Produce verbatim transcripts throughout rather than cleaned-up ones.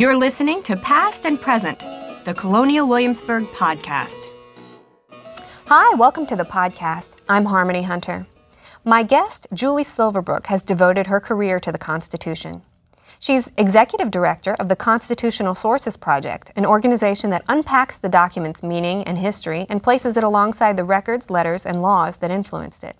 You're listening to Past and Present, the Colonial Williamsburg podcast. Hi, welcome to the podcast. I'm Harmony Hunter. My guest, Julie Silverbrook, has devoted her career to the Constitution. She's executive director of the Constitutional Sources Project, an organization that unpacks the document's meaning and history and places it alongside the records, letters, and laws that influenced it.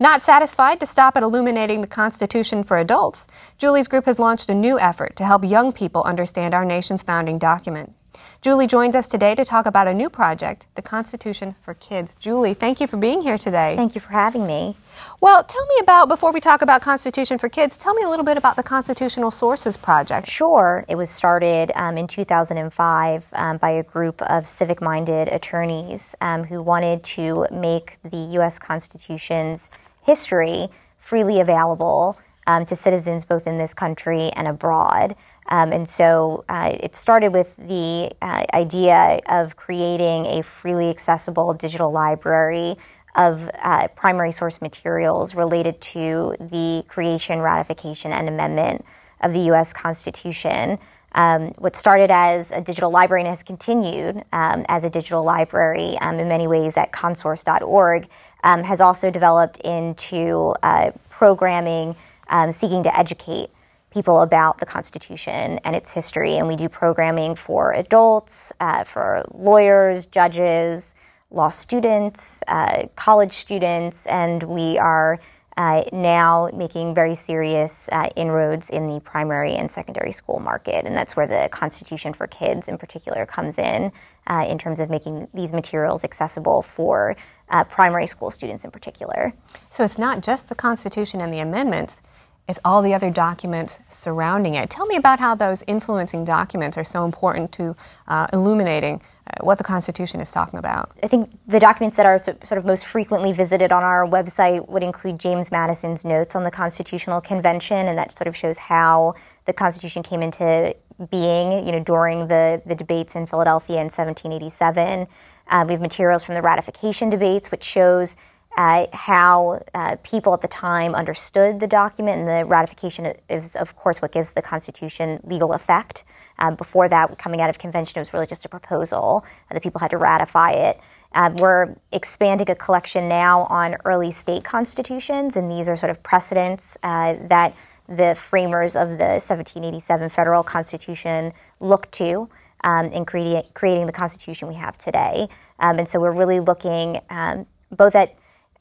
Not satisfied to stop at illuminating the Constitution for adults, Julie's group has launched a new effort to help young people understand our nation's founding document. Julie joins us today to talk about a new project, the Constitution for Kids. Julie, thank you for being here today. Thank you for having me. Well, tell me about, before we talk about Constitution for Kids, tell me a little bit about the Constitutional Sources Project. Sure. It was started um, in two thousand five um, by a group of civic-minded attorneys um, who wanted to make the U S Constitution's history freely available um, to citizens both in this country and abroad. Um, and so uh, it started with the uh, idea of creating a freely accessible digital library of uh, primary source materials related to the creation, ratification, and amendment of the U S Constitution. Um, what started as a digital library and has continued um, as a digital library um, in many ways at Consource dot org um, has also developed into uh, programming um, seeking to educate people about the Constitution and its history. And we do programming for adults, uh, for lawyers, judges, law students, uh, college students, and we are uh, now making very serious uh, inroads in the primary and secondary school market. And that's where the Constitution for Kids in particular comes in, uh, in terms of making these materials accessible for uh, primary school students in particular. So it's not just the Constitution and the amendments, it's all the other documents surrounding it. Tell me about how those influencing documents are so important to uh, illuminating uh, what the Constitution is talking about. I think the documents that are so, sort of most frequently visited on our website would include James Madison's notes on the Constitutional Convention, and that sort of shows how the Constitution came into being, you know, during the, the debates in Philadelphia in seventeen eighty-seven. Uh, we have materials from the ratification debates, which shows Uh, how uh, people at the time understood the document, and the ratification is, of course, what gives the Constitution legal effect. Um, before that, coming out of convention, it was really just a proposal, and the people had to ratify it. Um, we're expanding a collection now on early state constitutions, and these are sort of precedents uh, that the framers of the seventeen eighty-seven federal Constitution looked to um, in creating, creating the Constitution we have today. Um, and so we're really looking um, both at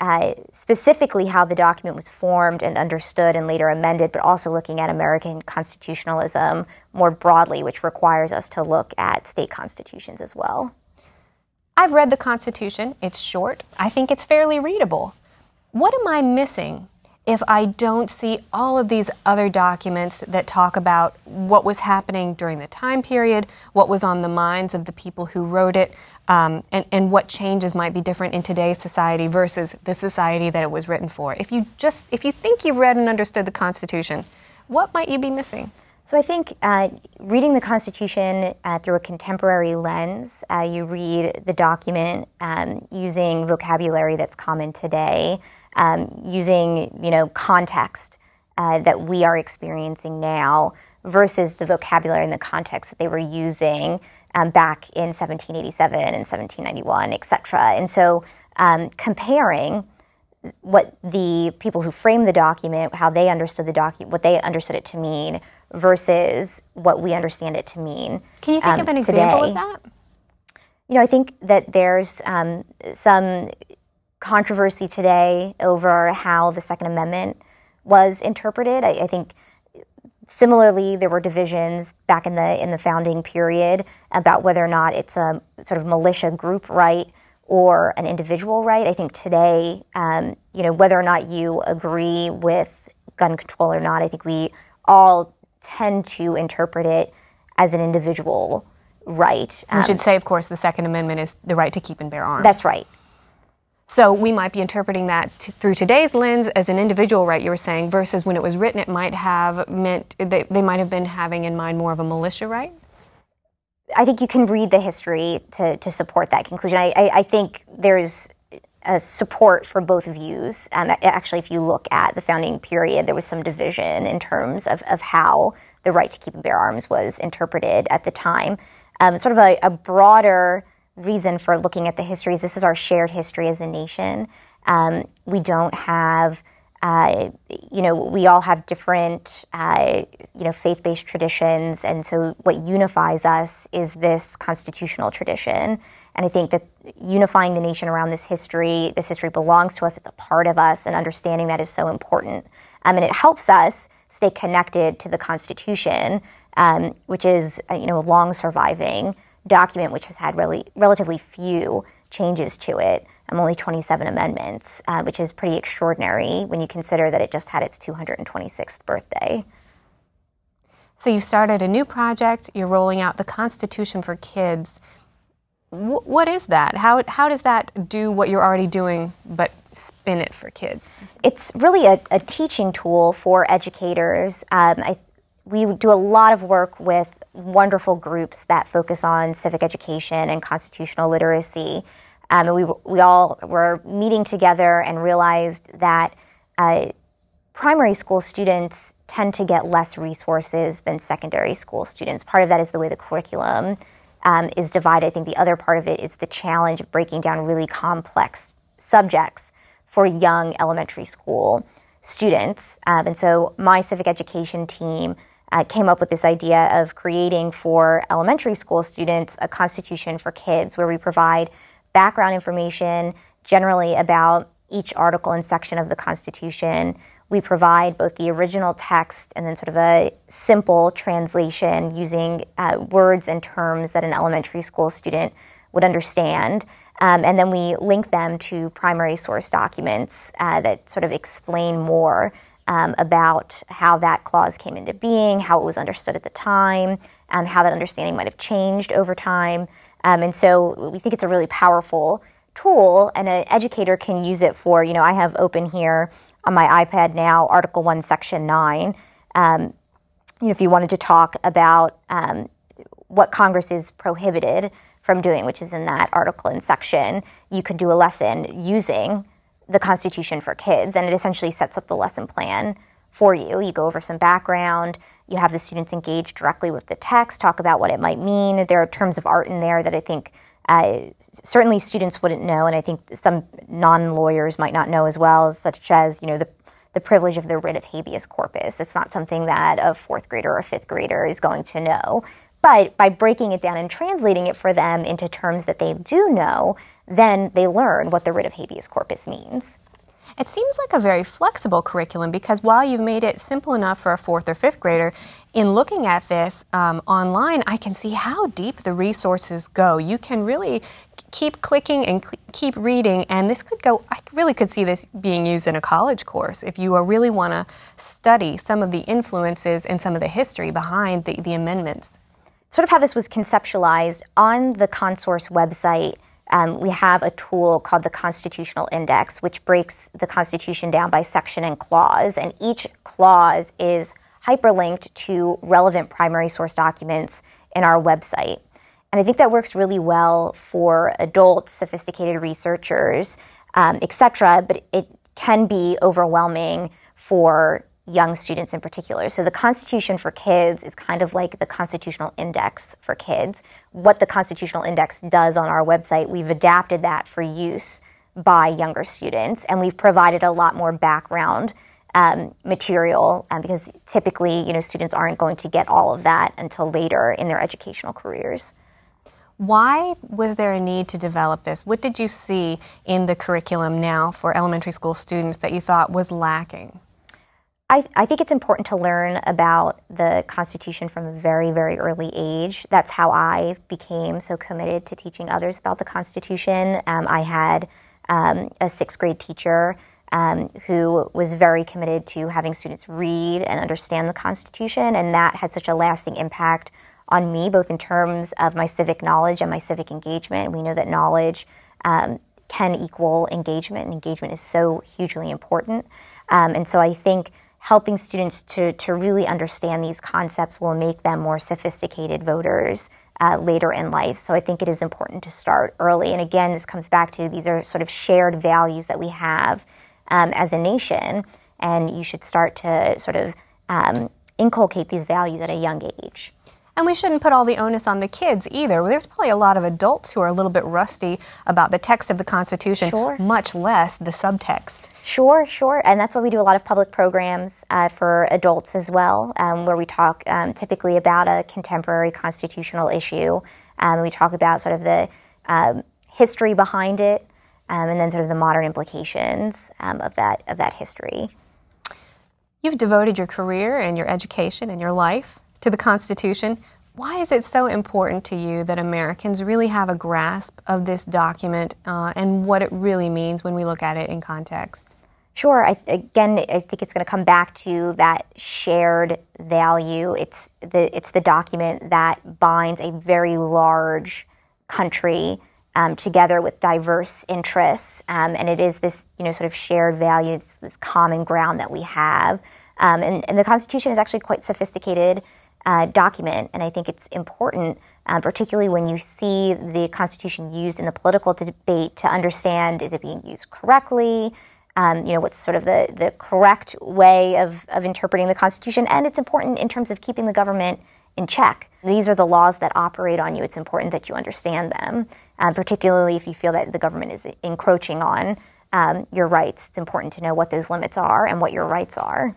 Uh, specifically how the document was formed and understood and later amended, but also looking at American constitutionalism more broadly, which requires us to look at state constitutions as well. I've read the Constitution. It's short. I think it's fairly readable. What am I missing if I don't see all of these other documents that talk about what was happening during the time period, what was on the minds of the people who wrote it, um, and, and what changes might be different in today's society versus the society that it was written for? If you just, if you think you've read and understood the Constitution, what might you be missing? So I think uh, reading the Constitution uh, through a contemporary lens, uh, you read the document um, using vocabulary that's common today, Um, using, you know, context uh, that we are experiencing now versus the vocabulary and the context that they were using um, back in seventeen eighty-seven and seventeen ninety-one, et cetera. And so um, comparing what the people who framed the document, how they understood the document, what they understood it to mean versus what we understand it to mean. Can you think um, of an example today. of that? You know, I think that there's um, some controversy today over how the Second Amendment was interpreted. I, I think similarly there were divisions back in the in the founding period about whether or not it's a sort of militia group right or an individual right. I think today, um, you know, whether or not you agree with gun control or not, I think we all tend to interpret it as an individual right. Um, we should say, of course, the Second Amendment is the right to keep and bear arms. That's right. So we might be interpreting that t- through today's lens as an individual right, you were saying, versus when it was written, it might have meant, they, they might have been having in mind more of a militia right? I think you can read the history to, to support that conclusion. I, I, I think there's uh, support for both views. Um, actually, if you look at the founding period, there was some division in terms of, of how the right to keep and bear arms was interpreted at the time. Um, sort of a, a broader reason for looking at the history is this is our shared history as a nation. Um, we don't have, uh, you know, we all have different, uh, you know, faith-based traditions, and so what unifies us is this constitutional tradition. And I think that unifying the nation around this history, this history belongs to us, it's a part of us, and understanding that is so important. Um, and it helps us stay connected to the Constitution, um, which is, you know, a long-surviving document which has had really relatively few changes to it. Um, only twenty-seven amendments, uh, which is pretty extraordinary when you consider that it just had its two hundred twenty-sixth birthday. So you started a new project. You're rolling out the Constitution for Kids. W- what is that? How, how does that do what you're already doing, but spin it for kids? It's really a, a teaching tool for educators. Um, I, we do a lot of work with wonderful groups that focus on civic education and constitutional literacy. Um, and we, we all were meeting together and realized that uh, primary school students tend to get less resources than secondary school students. Part of that is the way the curriculum um, is divided. I think the other part of it is the challenge of breaking down really complex subjects for young elementary school students. Um, and so my civic education team uh, came up with this idea of creating for elementary school students a Constitution for Kids, where we provide background information generally about each article and section of the Constitution. We provide both the original text and then sort of a simple translation using uh, words and terms that an elementary school student would understand. Um, and then we link them to primary source documents uh, that sort of explain more um, about how that clause came into being, how it was understood at the time, um, how that understanding might have changed over time. Um, and so we think it's a really powerful tool, and an educator can use it for, you know, I have open here on my iPad now, Article one, Section nine. Um, you know, if you wanted to talk about um, what Congress is prohibited from doing, which is in that article and section, you could do a lesson using the Constitution for Kids, and it essentially sets up the lesson plan for you. You go over some background. You have the students engage directly with the text, talk about what it might mean. There are terms of art in there that I think uh, certainly students wouldn't know, and I think some non-lawyers might not know as well, such as, you know, the, the privilege of the writ of habeas corpus. That's not something that a fourth grader or a fifth grader is going to know. But by breaking it down and translating it for them into terms that they do know, then they learn what the writ of habeas corpus means. It seems like a very flexible curriculum, because while you've made it simple enough for a fourth or fifth grader, in looking at this um, online, I can see how deep the resources go. You can really keep clicking and cl- keep reading, and this could go, I really could see this being used in a college course if you really want to study some of the influences and some of the history behind the, the amendments. Sort of how this was conceptualized on the Consource website. Um, we have a tool called the Constitutional Index, which breaks the Constitution down by section and clause, and each clause is hyperlinked to relevant primary source documents in our website. And I think that works really well for adults, sophisticated researchers, um, et cetera, but it can be overwhelming for young students in particular. So the Constitution for Kids is kind of like the Constitutional Index for kids. What the Constitutional Index does on our website, we've adapted that for use by younger students, and we've provided a lot more background um, material um, because typically, you know, students aren't going to get all of that until later in their educational careers. Why was there a need to develop this? What did you see in the curriculum now for elementary school students that you thought was lacking? I, I think it's important to learn about the Constitution from a very, very early age. That's how I became so committed to teaching others about the Constitution. Um, I had um, a sixth grade teacher um, who was very committed to having students read and understand the Constitution, and that had such a lasting impact on me, both in terms of my civic knowledge and my civic engagement. We know that knowledge um, can equal engagement, and engagement is so hugely important. Um, and so I think helping students to, to really understand these concepts will make them more sophisticated voters uh, later in life. So I think it is important to start early. And again, this comes back to these are sort of shared values that we have um, as a nation, and you should start to sort of um, inculcate these values at a young age. And we shouldn't put all the onus on the kids either. There's probably a lot of adults who are a little bit rusty about the text of the Constitution, sure, much less the subtext. Sure, sure. And that's why we do a lot of public programs uh, for adults as well, um, where we talk um, typically about a contemporary constitutional issue. Um, we talk about sort of the um, history behind it, um, and then sort of the modern implications um, of that of that history. You've devoted your career and your education and your life to the Constitution. Why is it so important to you that Americans really have a grasp of this document uh, and what it really means when we look at it in context? Sure. I th- again, I think it's going to come back to that shared value. It's the it's the document that binds a very large country um, together with diverse interests, um, and it is this you know sort of shared value. It's this common ground that we have, um, and and the Constitution is actually quite sophisticated Uh, document, and I think it's important, um, particularly when you see the Constitution used in the political debate, to understand, is it being used correctly? Um, you know, what's sort of the, the correct way of, of interpreting the Constitution? And it's important in terms of keeping the government in check. These are the laws that operate on you. It's important that you understand them, um, particularly if you feel that the government is encroaching on um, your rights. It's important to know what those limits are and what your rights are.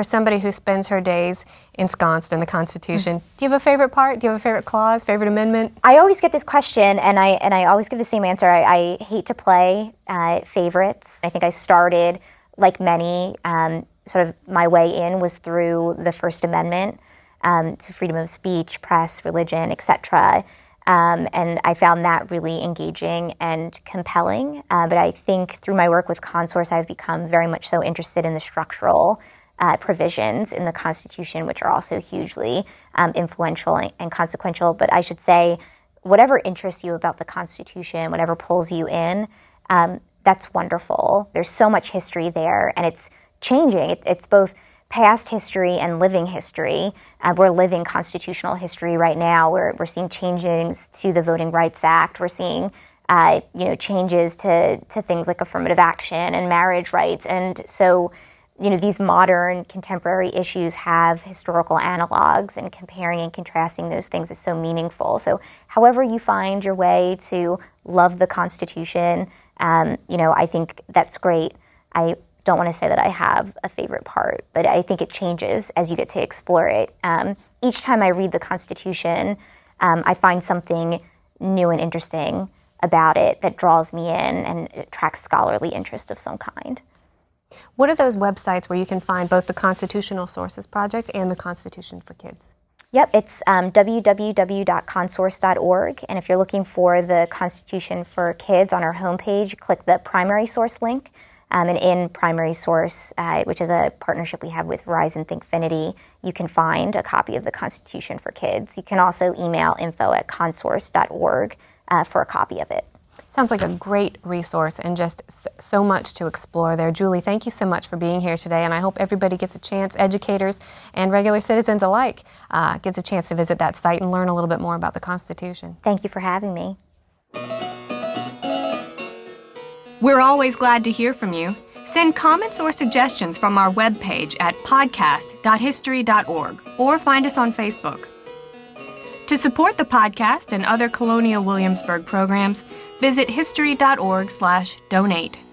For somebody who spends her days ensconced in the Constitution, do you have a favorite part? Do you have a favorite clause, favorite amendment? I always get this question, and I and I always give the same answer. I, I hate to play uh, favorites. I think I started, like many, um, sort of my way in was through the First Amendment, um, to freedom of speech, press, religion, et cetera. Um, and I found that really engaging and compelling. Uh, but I think through my work with Consource, I've become very much so interested in the structural Uh, provisions in the Constitution, which are also hugely um, influential and, and consequential. But I should say, whatever interests you about the Constitution, whatever pulls you in, um, that's wonderful. There's so much history there, and it's changing. It, it's both past history and living history. Uh, we're living constitutional history right now. We're, we're seeing changes to the Voting Rights Act. We're seeing uh, you know, changes to, to things like affirmative action and marriage rights. And so you know, these modern contemporary issues have historical analogs, and comparing and contrasting those things is so meaningful. So however you find your way to love the Constitution, um, you know, I think that's great. I don't want to say that I have a favorite part, but I think it changes as you get to explore it. Um, each time I read the Constitution, um, I find something new and interesting about it that draws me in and attracts scholarly interest of some kind. What are those websites where you can find both the Constitutional Sources Project and the Constitution for Kids? Yep, it's um, w w w dot consource dot org. And if you're looking for the Constitution for Kids on our homepage, click the primary source link. Um, and in primary source, uh, which is a partnership we have with Verizon Thinkfinity, you can find a copy of the Constitution for Kids. You can also email info at consource dot org uh, for a copy of it. Sounds like a great resource and just so much to explore there. Julie, thank you so much for being here today, and I hope everybody gets a chance, educators and regular citizens alike, uh, gets a chance to visit that site and learn a little bit more about the Constitution. Thank you for having me. We're always glad to hear from you. Send comments or suggestions from our webpage at podcast dot history dot org or find us on Facebook. To support the podcast and other Colonial Williamsburg programs, visit history dot org slash donate.